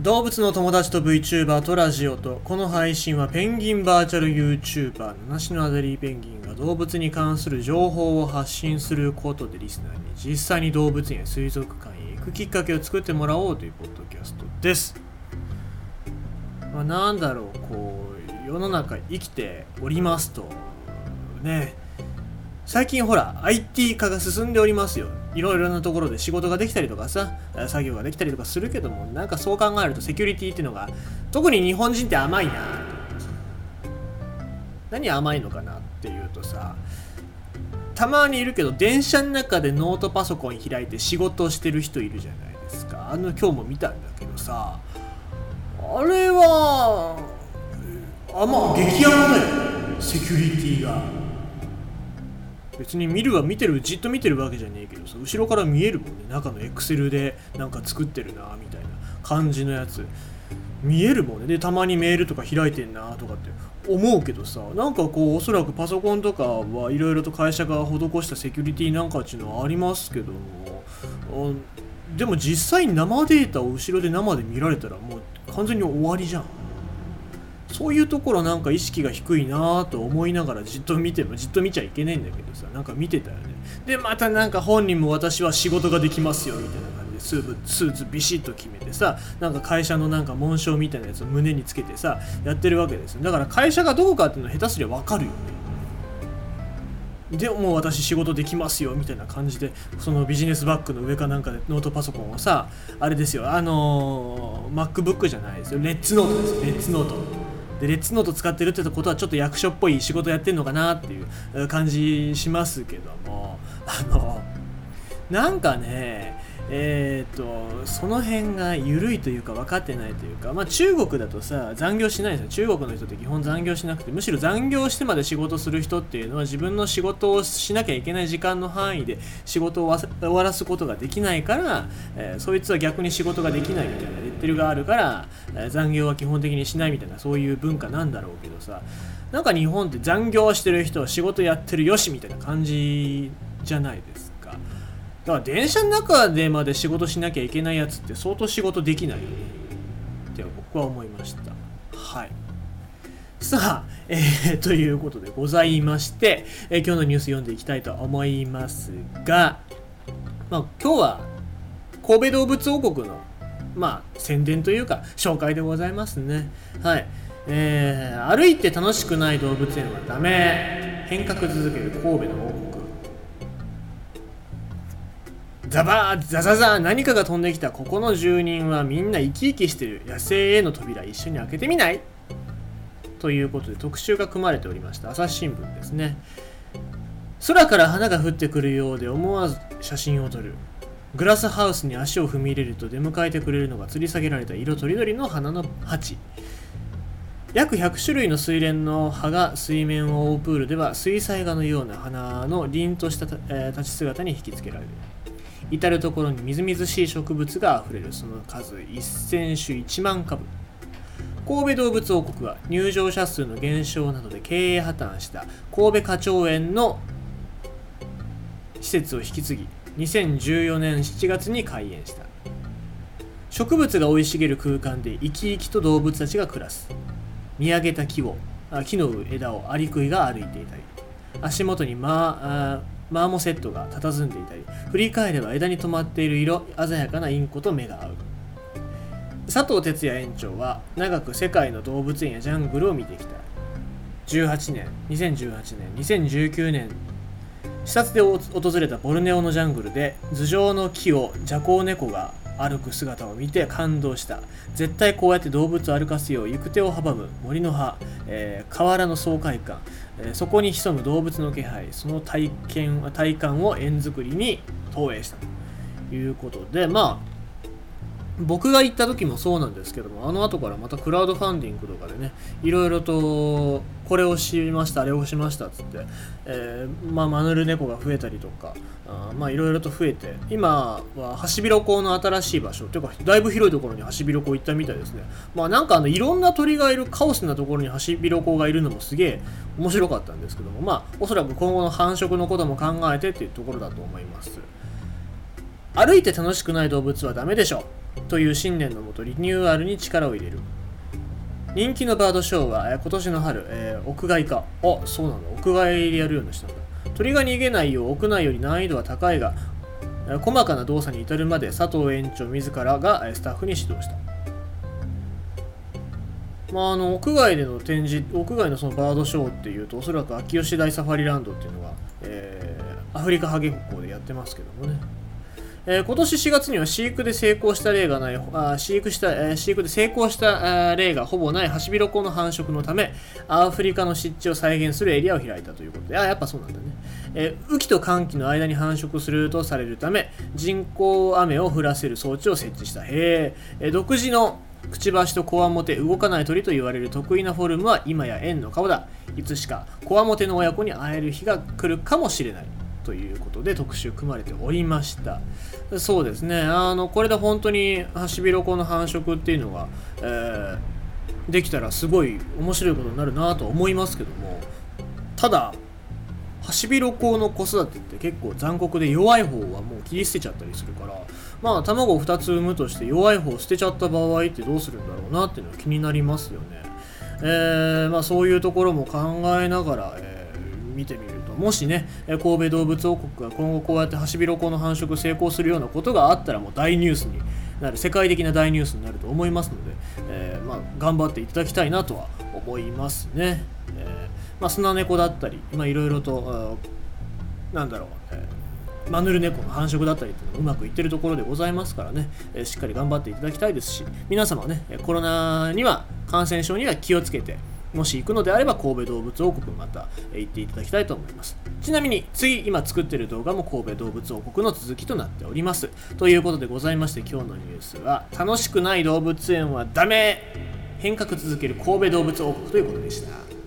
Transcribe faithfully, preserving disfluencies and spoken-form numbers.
動物の友達と VTuber とラジオと、この配信はペンギンバーチャル YouTuber 七種のアデリーペンギンが動物に関する情報を発信することで、リスナーに実際に動物園や水族館へ行くきっかけを作ってもらおうというポッドキャストです。まあ、なんだろう、こう世の中生きておりますとね、最近ほら アイティー 化が進んでおりますよ。いろいろなところで仕事ができたりとかさ、作業ができたりとかするけども、なんかそう考えるとセキュリティっていうのが、特に日本人って甘いな。何甘いのかなっていうとさ、たまにいるけど電車の中でノートパソコン開いて仕事をしてる人いるじゃないですか。あの今日も見たんだけどさ、あれはあんま激甘だよね、セキュリティが。別に見るは見てる、じっと見てるわけじゃねえけどさ、後ろから見えるもんね。中のエクセルでなんか作ってるなみたいな感じのやつ見えるもんね。でたまにメールとか開いてんなとかって思うけどさ、なんかこうおそらくパソコンとかはいろいろと会社が施したセキュリティなんかっていうのはありますけども、でも実際に生データを後ろで生で見られたらもう完全に終わりじゃん。そういうところなんか意識が低いなぁと思いながらじっと見ても、じっと見ちゃいけないんだけどさ、なんか見てたよね。でまたなんか本人も私は仕事ができますよみたいな感じでスーツ、スーツビシッと決めてさ、なんか会社のなんか紋章みたいなやつを胸につけてさやってるわけですよ。だから会社がどこかっていうの下手すりゃ分かるよね。でもう私仕事できますよみたいな感じで、そのビジネスバッグの上かなんかでノートパソコンをさ、あれですよ、あのー、MacBook じゃないですよ、レッツノートですよ、レッツノートで、レッツノート使ってるってことはちょっと役所っぽい仕事やってんのかなっていう感じしますけども、あのなんかね、えっとその辺が緩いというか分かってないというか、まあ中国だとさ残業しないんですよ。中国の人って基本残業しなくて、むしろ残業してまで仕事する人っていうのは自分の仕事をしなきゃいけない時間の範囲で仕事を終わらすことができないから、えー、そいつは逆に仕事ができないみたいなレッテルがあるから、えー、残業は基本的にしないみたいな、そういう文化なんだろうけどさ、なんか日本って残業してる人は仕事やってるよしみたいな感じじゃないですか。だから電車の中でまで仕事しなきゃいけないやつって相当仕事できないよねって僕は思いました。はい、さあ、えー、ということでございまして、えー、今日のニュース読んでいきたいと思いますが、まあ、今日は神戸動物王国の、まあ、宣伝というか紹介でございますね。はい、えー、歩いて楽しくない動物園はダメ、変革続ける神戸の王国。ザバーザザザ、何かが飛んできた。ここの住人はみんな生き生きしてる。野生への扉一緒に開けてみない？ということで特集が組まれておりました。朝日新聞ですね。空から花が降ってくるようで思わず写真を撮る。グラスハウスに足を踏み入れると出迎えてくれるのが吊り下げられた色とりどりの花の鉢。約ひゃくしゅるいの水蓮の葉が水面を覆うプールでは、水彩画のような花の凛とした立ち姿に引きつけられる。至るところにみずみずしい植物があふれる。その数せんしゅいちまんかぶ。神戸動物王国は入場者数の減少などで経営破綻した神戸花鳥園の施設を引き継ぎ、にせんじゅうよねんしちがつに開園した。植物が生い茂る空間で生き生きと動物たちが暮らす。見上げた木を木の枝をアリクイが歩いていたり、足元にまあマーモセットが佇んでいたり、振り返れば枝に止まっている色鮮やかなインコと目が合う。佐藤哲也園長は長く世界の動物園やジャングルを見てきた。じゅうはちねん、にせんじゅうはちねん、にせんじゅうきゅうねん視察で訪れたボルネオのジャングルで頭上の木をジャコウネコが歩く姿を見て感動した。絶対こうやって動物を歩かせよう。行く手を阻む森の葉、えー、河原の爽快感、えー、そこに潜む動物の気配、その体験体感を園作りに投影したということで、まあ僕が行った時もそうなんですけども、あの後からまたクラウドファンディングとかでね、いろいろとこれをしましたあれをしましたっつって、えー、まあマヌルネコが増えたりとか、あまあいろいろと増えて、今はハシビロコウの新しい場所というか、だいぶ広いところにハシビロコウ行ったみたいですね。まあなんかあのいろんな鳥がいるカオスなところにハシビロコウがいるのもすげえ面白かったんですけども、まあおそらく今後の繁殖のことも考えてっていうところだと思います。歩いて楽しくない動物はダメでしょという信念のもとリニューアルに力を入れる。人気のバードショーは今年の春、えー、屋外化。あ、そうなんだ。屋外でやるようにしたんだ。鳥が逃げないよう屋内より難易度は高いが、細かな動作に至るまで佐藤園長自らがスタッフに指導した。まあ、あの屋外での展示、屋外のそのバードショーっていうと、おそらく秋吉台サファリランドっていうのが、えー、アフリカハゲ北港でやってますけどもね、えー、今年しがつには飼育で成功した例がないあ飼育した、えー、飼育で成功した例がほぼないハシビロコウの繁殖のためアフリカの湿地を再現するエリアを開いたということで、あ、やっぱそうなんだね、えー、雨季と乾季の間に繁殖するとされるため人工雨を降らせる装置を設置した。へえ。独自のくちばしとこわもて、動かない鳥と言われる得意なフォルムは今や園の顔だ。いつしかこわもての親子に会える日が来るかもしれないということで特集組まれておりました。そうですね、あのこれで本当にハシビロコウの繁殖っていうのが、えー、できたらすごい面白いことになるなと思いますけども、ただハシビロコウの子育てって結構残酷で、弱い方はもう切り捨てちゃったりするから、まあ卵をふたつ産むとして弱い方を捨てちゃった場合ってどうするんだろうなっていうのは気になりますよね。えー、まあそういうところも考えながら、えー、見てみると、もしね神戸動物王国が今後こうやってハシビロコウの繁殖成功するようなことがあったら、もう大ニュースになる、世界的な大ニュースになると思いますので、えー、まあ頑張っていただきたいなとは思いますね。えー、まあ砂猫だったり、まあいろいろとなんだろう、えーマヌルネコの繁殖だったりっていうのがうまくいってるところでございますからね、えー、しっかり頑張っていただきたいですし、皆様ね、コロナには感染症には気をつけて、もし行くのであれば神戸動物王国また行っていただきたいと思います。ちなみに次今作ってる動画も神戸動物王国の続きとなっておりますということでございまして、今日のニュースは楽しくない動物園はダメ、変革続ける神戸動物王国ということでした。